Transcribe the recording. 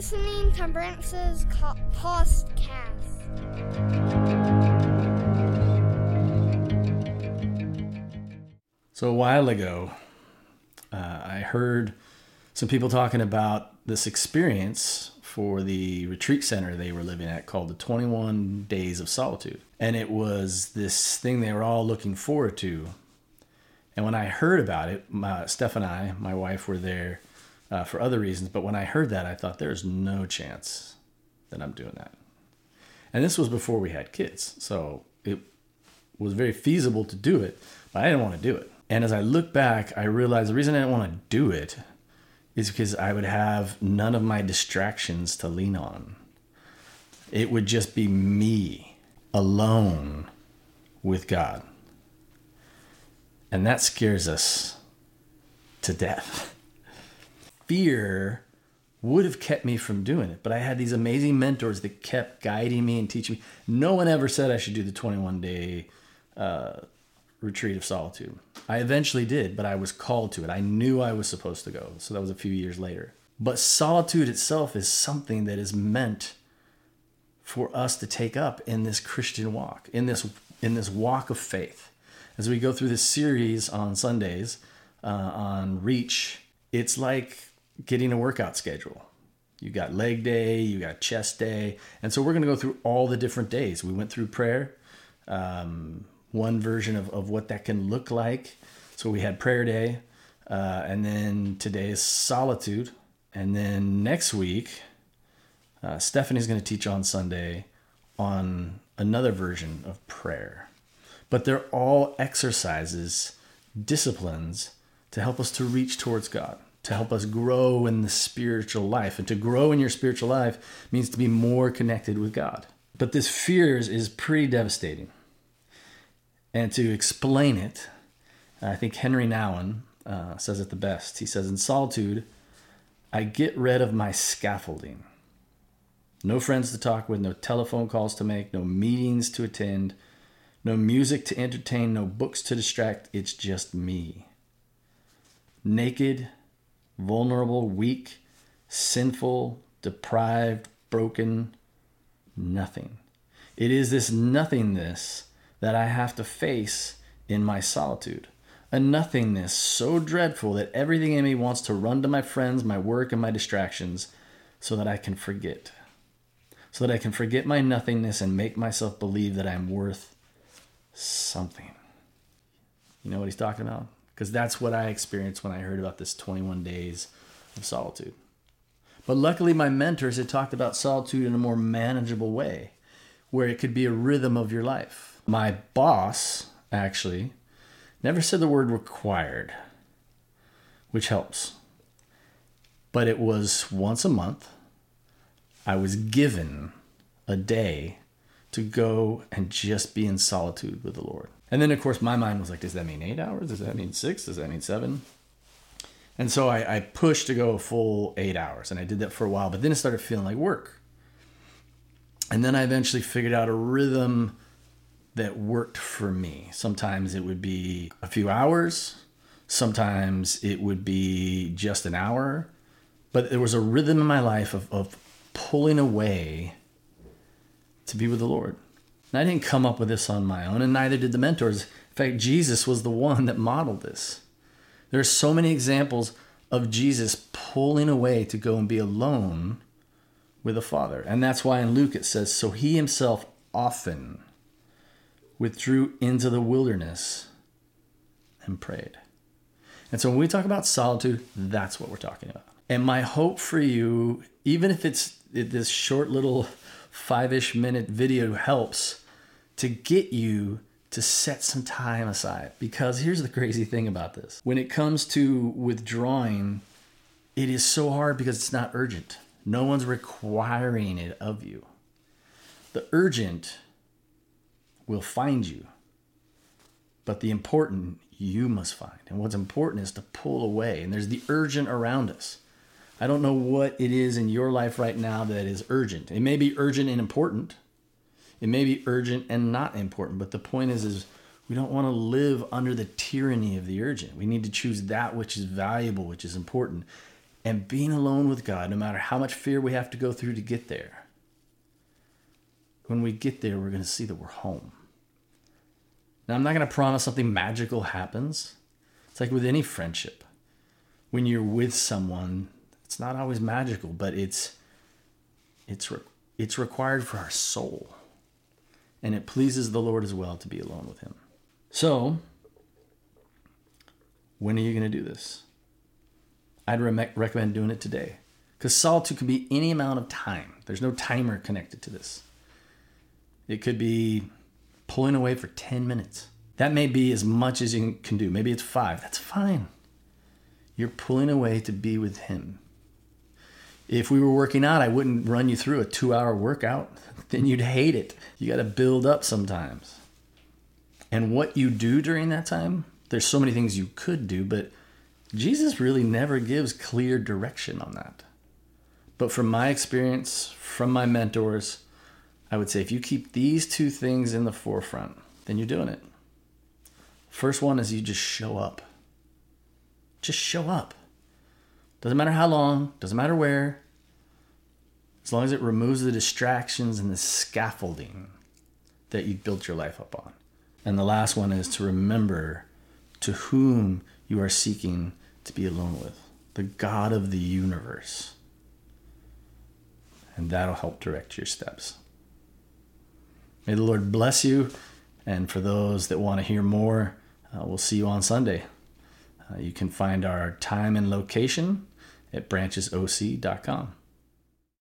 listening to Brantz's podcast. So a while ago, I heard some people talking about this experience for the retreat center they were living at called the 21 Days of Solitude. And it was this thing they were all looking forward to. And when I heard about it, Steph and I, my wife, were there for other reasons. But when I heard that, I thought, there's no chance that I'm doing that. And this was before we had kids. So it was very feasible to do it, but I didn't want to do it. And as I look back, I realized the reason I didn't want to do it is because I would have none of my distractions to lean on. It would just be me alone with God. And that scares us to death. Fear would have kept me from doing it, but I had these amazing mentors that kept guiding me and teaching me. No one ever said I should do the 21-day retreat of solitude. I eventually did, but I was called to it. I knew I was supposed to go. So that was a few years later. But solitude itself is something that is meant for us to take up in this Christian walk, in this walk of faith. As we go through this series on Sundays on Reach, it's like getting a workout schedule. You got leg day, you got chest day. And so we're going to go through all the different days. We went through prayer. One version of what that can look like. So we had prayer day, and then today is solitude. And then next week, Stephanie's going to teach on Sunday on another version of prayer. But they're all exercises, disciplines to help us to reach towards God, to help us grow in the spiritual life. And to grow in your spiritual life means to be more connected with God. But this fear is pretty devastating. And to explain it, I think Henry Nouwen says it the best. He says, in solitude, I get rid of my scaffolding. No friends to talk with, no telephone calls to make, no meetings to attend, no music to entertain, no books to distract. It's just me. Naked, vulnerable, weak, sinful, deprived, broken, nothing. It is this nothingness that I have to face in my solitude. A nothingness so dreadful that everything in me wants to run to my friends, my work, and my distractions so that I can forget. So that I can forget my nothingness and make myself believe that I'm worth something. You know what he's talking about? Because that's what I experienced when I heard about this 21 days of solitude. But luckily my mentors had talked about solitude in a more manageable way, where it could be a rhythm of your life. My boss, actually, never said the word required, which helps. But it was once a month, I was given a day to go and just be in solitude with the Lord. And then, of course, my mind was like, does that mean 8 hours? Does that mean 6? Does that mean 7? And so I pushed to go a full 8 hours, and I did that for a while. But then it started feeling like work. And then I eventually figured out a rhythm that worked for me. Sometimes it would be a few hours. Sometimes it would be just an hour. But there was a rhythm in my life of pulling away to be with the Lord. And I didn't come up with this on my own, and neither did the mentors. In fact, Jesus was the one that modeled this. There are so many examples of Jesus pulling away to go and be alone with the Father. And that's why in Luke it says, so he himself often withdrew into the wilderness and prayed. And so when we talk about solitude, that's what we're talking about. And my hope for you, even if it's this short little 5-ish minute video, helps to get you to set some time aside. Because here's the crazy thing about this. When it comes to withdrawing, it is so hard because it's not urgent. No one's requiring it of you. The urgent will find you. But the important you must find. And what's important is to pull away. And there's the urgent around us. I don't know what it is in your life right now that is urgent. It may be urgent and important. It may be urgent and not important. But the point is we don't want to live under the tyranny of the urgent. We need to choose that which is valuable, which is important. and being alone with God, no matter how much fear we have to go through to get there. When we get there, we're going to see that we're home. Now, I'm not going to promise something magical happens. It's like with any friendship. When you're with someone, it's not always magical, but it's required for our soul. And it pleases the Lord as well to be alone with him. So, when are you going to do this? I'd recommend doing it today. Because solitude could be any amount of time. There's no timer connected to this. It could be pulling away for 10 minutes. That may be as much as you can do. Maybe it's 5. That's fine. You're pulling away to be with him. If we were working out, I wouldn't run you through a 2-hour workout. Then you'd hate it. You got to build up sometimes. And what you do during that time, there's so many things you could do, but Jesus really never gives clear direction on that. But from my experience, from my mentors, I would say if you keep these two things in the forefront, then you're doing it. First one is you just show up. Just show up. Doesn't matter how long, doesn't matter where, as long as it removes the distractions and the scaffolding that you built your life up on. And the last one is to remember to whom you are seeking to be alone with, the God of the universe. And that'll help direct your steps. May the Lord bless you. And for those that want to hear more, we'll see you on Sunday. You can find our time and location at branchesoc.com.